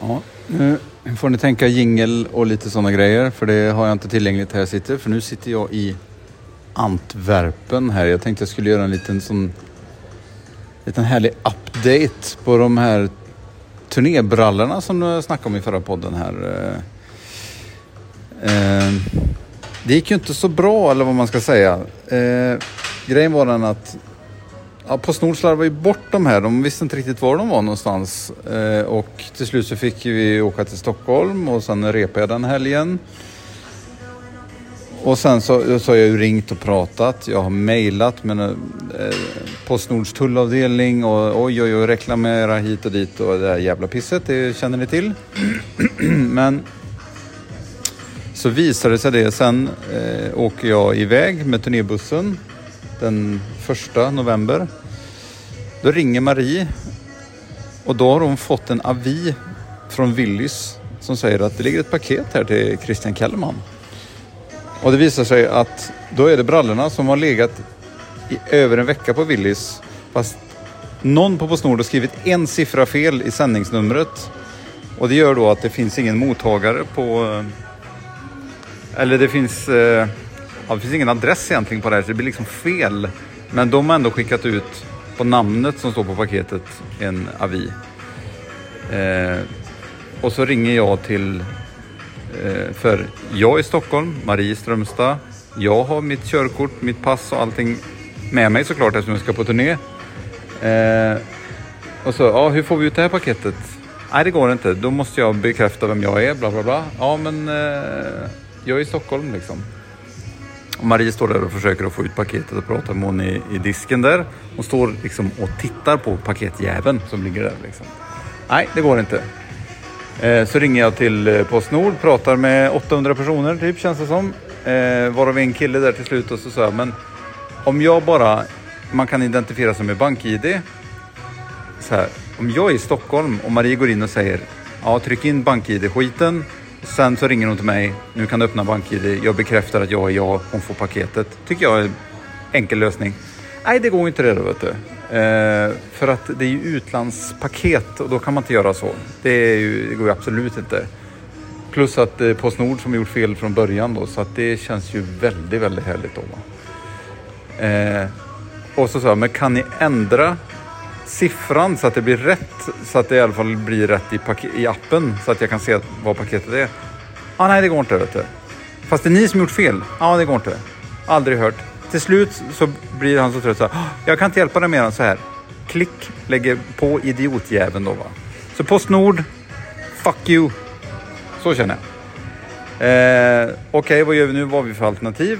Ja, nu får ni tänka jingle och lite sådana grejer, för det har jag inte tillgängligt här jag sitter. För nu sitter jag i Antwerpen här. Jag tänkte jag skulle göra en liten härlig update på de här turnébrallorna som jag snackade om i förra podden här. Det gick ju inte så bra, eller vad man ska säga. Grejen var den att Postnord slarvade ju bort de här. De visste inte riktigt var de var någonstans. Och till slut så fick vi åka till Stockholm. Och sen repade jag den helgen. Och sen så har jag ju ringt och pratat. Jag har mejlat med Postnords tullavdelning. Och oj, reklamera hit och dit. Och det där jävla pisset, det känner ni till. Men så visade sig det. Sen åker jag iväg med turnébussen. Den 1 november. Då ringer Marie. Och då har hon fått en avi från Willys som säger att det ligger ett paket här till Christian Kellman. Och det visar sig att då är det brallorna som har legat i över en vecka på Willys. Fast någon på Postnord har skrivit en siffra fel i sändningsnumret. Och det gör då att det finns ingen mottagare på... Eller det finns... det finns ingen adress egentligen på det här, så det blir liksom fel. Men de har ändå skickat ut på namnet som står på paketet en avi. Och så ringer jag till... för jag är i Stockholm, Marie i Strömstad. Jag har mitt körkort, mitt pass och allting med mig såklart eftersom jag ska på turné. Och så, hur får vi ut det här paketet? Nej, det går inte. Då måste jag bekräfta vem jag är, bla bla bla. Ja, men jag är i Stockholm liksom. Och Marie står där och försöker att få ut paketet och pratar med hon i disken där. Hon står liksom och tittar på paketjäveln som ligger där liksom. Nej, det går inte. Så ringer jag till Postnord, pratar med 800 personer typ, känns det som. Varav en kille där till slut och så sa jag, men om jag bara, man kan identifiera sig med bank-ID. Så här, om jag är i Stockholm och Marie går in och säger, ja tryck in bank-ID-skiten. Sen så ringer hon till mig, nu kan du öppna bank-ID, jag bekräftar att jag är jag, hon får paketet. Tycker jag är en enkel lösning. Nej, det går inte det då, vet du. För att det är ju utlandspaket och då kan man inte göra så. Det går ju absolut inte. Plus att det är Postnord som gjort fel från början då, så att det känns ju väldigt, väldigt härligt då. Och så sa jag, men kan ni ändra siffran så att det blir rätt, så att det i alla fall blir rätt i appen, så att jag kan se vad paketet är? Nej, det går inte, vet du. Fast det är ni som gjort fel. Det går inte. Aldrig hört. Till slut så blir han så trött så här, jag kan inte hjälpa dig mer än så här. Klick, lägger på idiotjäveln då, va. Så Postnord, fuck you. Så känner jag. Okej, vad gör vi nu? Vad har vi för alternativ?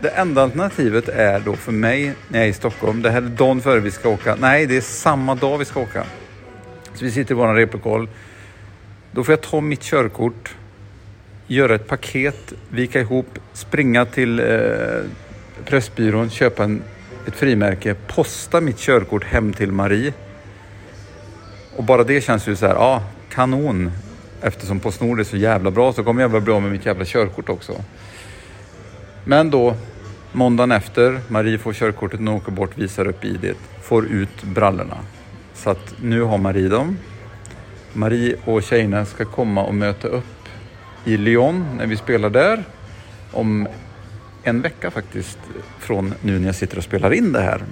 Det enda alternativet är då för mig när jag är i Stockholm. Det här är dagen före vi ska åka. Nej, det är samma dag vi ska åka. Så vi sitter i vår replokal. Då får jag ta mitt körkort, göra ett paket, vika ihop, springa till pressbyrån, köpa ett frimärke, posta mitt körkort hem till Marie. Och bara det känns ju så här, kanon. Eftersom Postnord är så jävla bra så kommer jag väl bli av med mitt jävla körkort också. Men då, måndagen efter, Marie får körkortet, och åker bort, visar upp ID, får ut brallorna. Så att nu har Marie dem. Marie och tjejerna ska komma och möta upp i Lyon när vi spelar där. Om en vecka faktiskt, från nu när jag sitter och spelar in det här.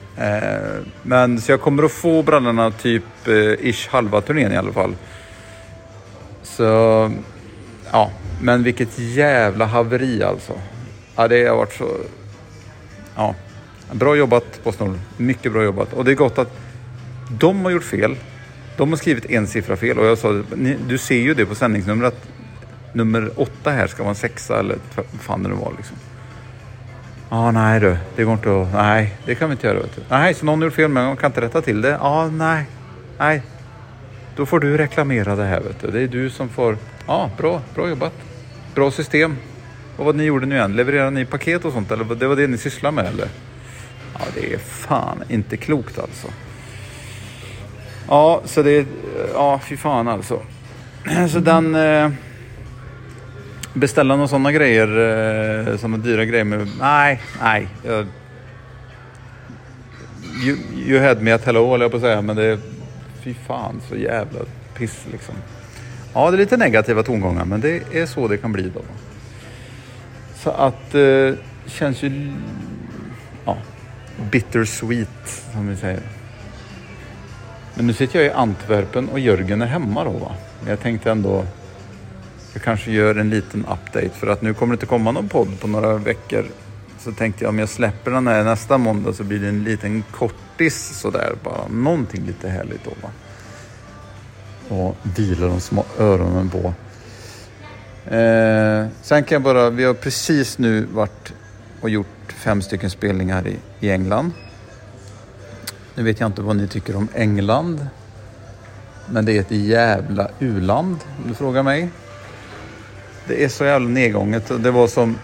Men så jag kommer att få brallorna typ ish halva turnén i alla fall. Så ja, men vilket jävla haveri alltså. Ja, det har varit så... Ja, bra jobbat Postnord. Mycket bra jobbat. Och det är gott att de har gjort fel. De har skrivit en siffra fel. Och jag sa, du ser ju det på sändningsnumret. Nummer 8 här ska vara en 6 eller vad fan det var liksom. Nej du, det går inte att... Nej, det kan vi inte göra. Vet du. Nej, så någon gjort fel men de kan inte rätta till det. Nej. Nej. Då får du reklamera det här, vet du. Det är du som får... bra jobbat. Bra system. Och vad ni gjorde nu än? Levererar ni paket och sånt? Eller det var det ni sysslar med, eller? Det är fan inte klokt alltså. Så det... fy fan alltså. Så den... beställa några sådana grejer, sådana dyra grejer med... Nej. You had me at hello, håller jag på att säga. Men det är... Fy fan, så jävla piss liksom. Ja, det är lite negativa tongångar, men det är så det kan bli då. Så att känns ju bittersweet, som vi säger. Men nu sitter jag i Antwerpen och Jörgen är hemma då, va? Men jag tänkte ändå jag kanske gör en liten update, för att nu kommer det inte komma någon podd på några veckor. Så tänkte jag, om jag släpper den här nästa måndag så blir det en liten kortis sådär, bara någonting lite härligt då, va? Och dealar de små öronen på. Sen kan jag bara, vi har precis nu varit och gjort 5 stycken spelningar i England. Nu vet jag inte vad ni tycker om England, men det är ett jävla u-land, om du frågar mig. Det är så jävla nedgånget. Det var som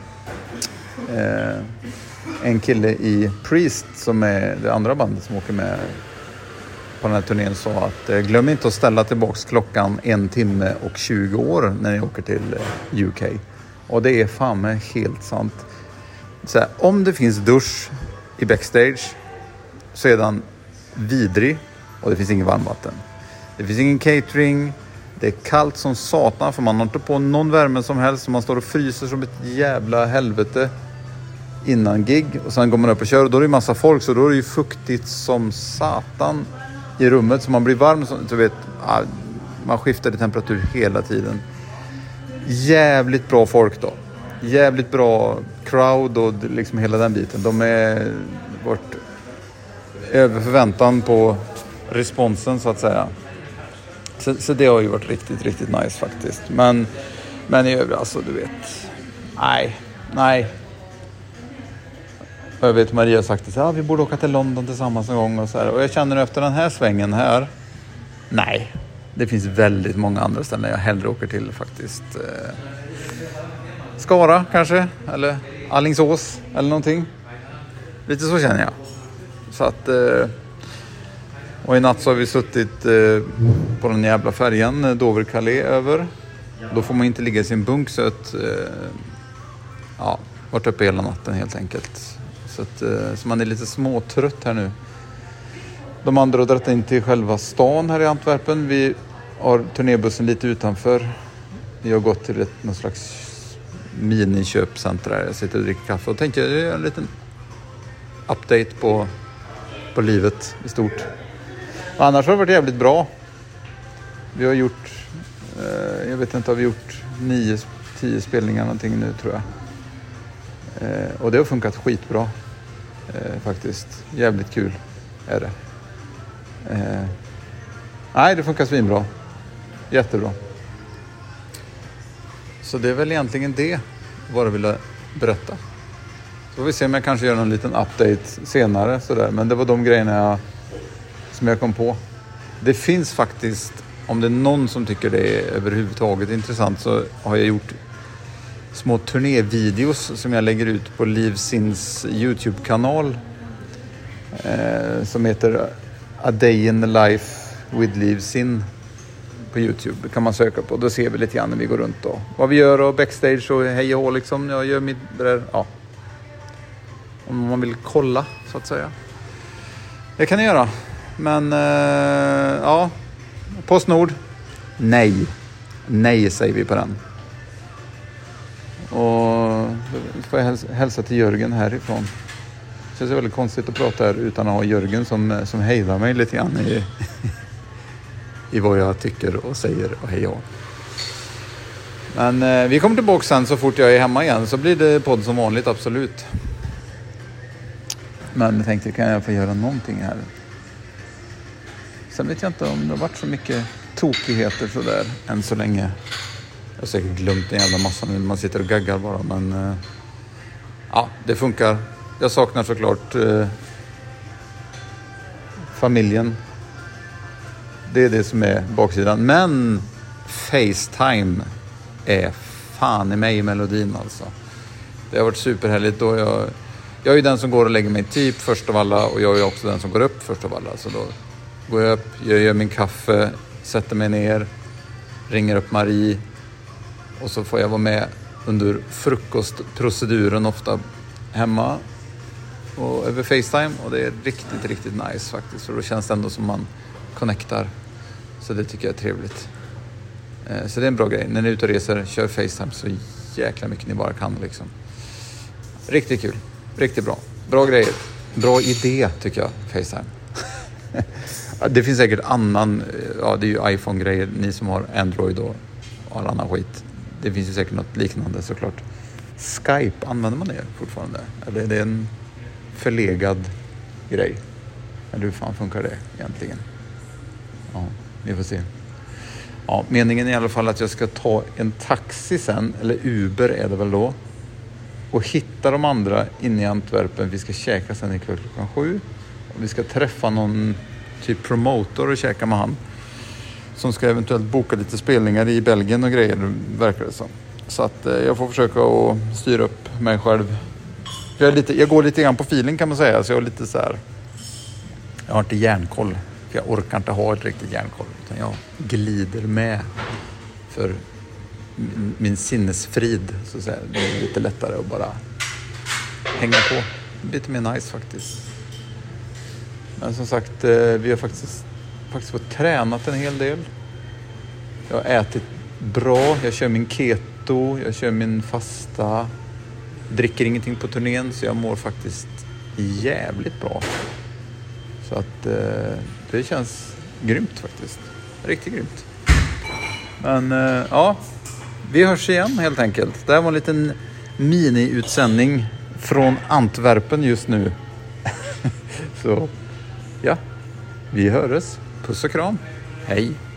en kille i Priest, som är det andra bandet som åker med på den här turnén, sa att glöm inte att ställa tillbaks klockan 1 timme och 20 år när ni åker till UK. Och det är fan med helt sant. Så här, om det finns dusch i backstage så är den vidrig, och det finns ingen varmvatten. Det finns ingen catering. Det är kallt som satan, för man har inte på någon värme som helst. Man står och fryser som ett jävla helvete innan gig. Och sen går man upp och kör, och då är det massa folk, så då är det ju fuktigt som satan i rummet. Så man blir varm, så vet, man skiftar i temperatur hela tiden. Jävligt bra folk då. Jävligt bra crowd och liksom hela den biten. De är varit över förväntan på responsen, så att säga. Så det har ju varit riktigt, riktigt nice faktiskt. Men i övrigt, alltså, du vet. Nej. Och jag vet, Marie har sagt att vi borde åka till London tillsammans en gång. Och, så här. Och jag känner efter den här svängen här. Nej, det finns väldigt många andra ställen jag hellre åker till faktiskt. Skara kanske, eller Allingsås eller någonting. Lite så känner jag. Så att... Och i natt så har vi suttit på den jävla färjan Dover, Calais över. Då får man inte ligga i sin bunk, så att varit uppe hela natten helt enkelt. Så att så man är lite småtrött här nu. De andra har dragit in till själva stan här i Antwerpen. Vi har turnébussen lite utanför. Vi har gått till någon slags miniköpcentrum där. Jag sitter och dricker kaffe och tänker göra en liten update på livet i stort. Och annars har det varit jävligt bra. Vi har gjort, jag vet inte, har vi gjort 9-10 spelningar någonting nu, tror jag. Och det har funkat skitbra faktiskt. Jävligt kul är det. Nej, det funkar svinbra. Jättebra. Så det är väl egentligen det vad jag ville berätta. Så får vi se om jag kanske gör någon liten update senare sådär. Men det var de grejerna som jag kom på. Det finns faktiskt, om det är någon som tycker det är överhuvudtaget intressant, så har jag gjort små turnévideos som jag lägger ut på LivSins YouTube-kanal som heter A Day in the Life with LivSin på YouTube. Det kan man söka på. Då ser vi lite grann när vi går runt då. Vad vi gör och backstage och hej och liksom. Jag gör mitt där, om man vill kolla så att säga. Det kan ni göra. Men Postnord. Nej säger vi på den. Och får jag hälsa till Jörgen härifrån. Det känns väldigt konstigt att prata här utan att ha Jörgen som hejdar mig lite grann i vad jag tycker och säger och hej och. Men vi kommer tillbaka sen så fort jag är hemma igen, så blir det podd som vanligt, absolut. Men jag tänkte, kan jag få göra någonting här? Sen vet jag inte om det har varit så mycket tokigheter sådär än så länge. Jag har säkert glömt en jävla massa nu. Man sitter och gaggar bara. Men det funkar. Jag saknar såklart familjen. Det är det som är baksidan. Men FaceTime är fan i mig i melodin alltså. Det har varit superhärligt då. Jag är ju den som går och lägger mig typ först av alla. Och jag är också den som går upp först av alla. Så då... Går jag upp, jag gör min kaffe, sätter mig ner, ringer upp Marie, och så får jag vara med under frukostproceduren ofta hemma och över FaceTime, och det är riktigt, riktigt nice faktiskt, för då känns det ändå som man connectar, så det tycker jag är trevligt. Så det är en bra grej. När ni är ute och reser, kör FaceTime så jäkla mycket ni bara kan liksom. Riktigt kul. Riktigt bra. Bra grejer. Bra idé tycker jag, FaceTime. Det finns säkert annan, ja det är ju iPhone-grejer, ni som har Android och all annan skit. Det finns ju säkert något liknande såklart. Skype, använder man det fortfarande? Eller är det en förlegad grej? Eller hur fan funkar det egentligen? Ja, vi får se. Ja, meningen är i alla fall att jag ska ta en taxi sen, eller Uber är det väl då. Och hitta de andra inne i Antwerpen. Vi ska käka sen ikväll klockan 7. Och vi ska träffa någon typ promotor och käka med han. Som ska eventuellt boka lite spelningar i Belgien och grejer, verkar det som. Så att jag får försöka att styra upp mig själv. Jag går lite grann på feeling kan man säga. Så jag är lite så här. Jag har inte järnkoll. För jag orkar inte ha ett riktigt järnkoll. Utan jag glider med. För min sinnesfrid så att säga. Det är lite lättare att bara hänga på. Lite mer nice faktiskt. Men som sagt, vi har faktiskt fått tränat en hel del. Jag har ätit bra. Jag kör min keto. Jag kör min fasta. Dricker ingenting på turnén. Så jag mår faktiskt jävligt bra. Så att det känns grymt faktiskt. Riktigt grymt. Men ja, vi hörs igen helt enkelt. Det här var en liten mini-utsändning från Antwerpen just nu. Så ja, vi hörs. Puss och kram. Hej.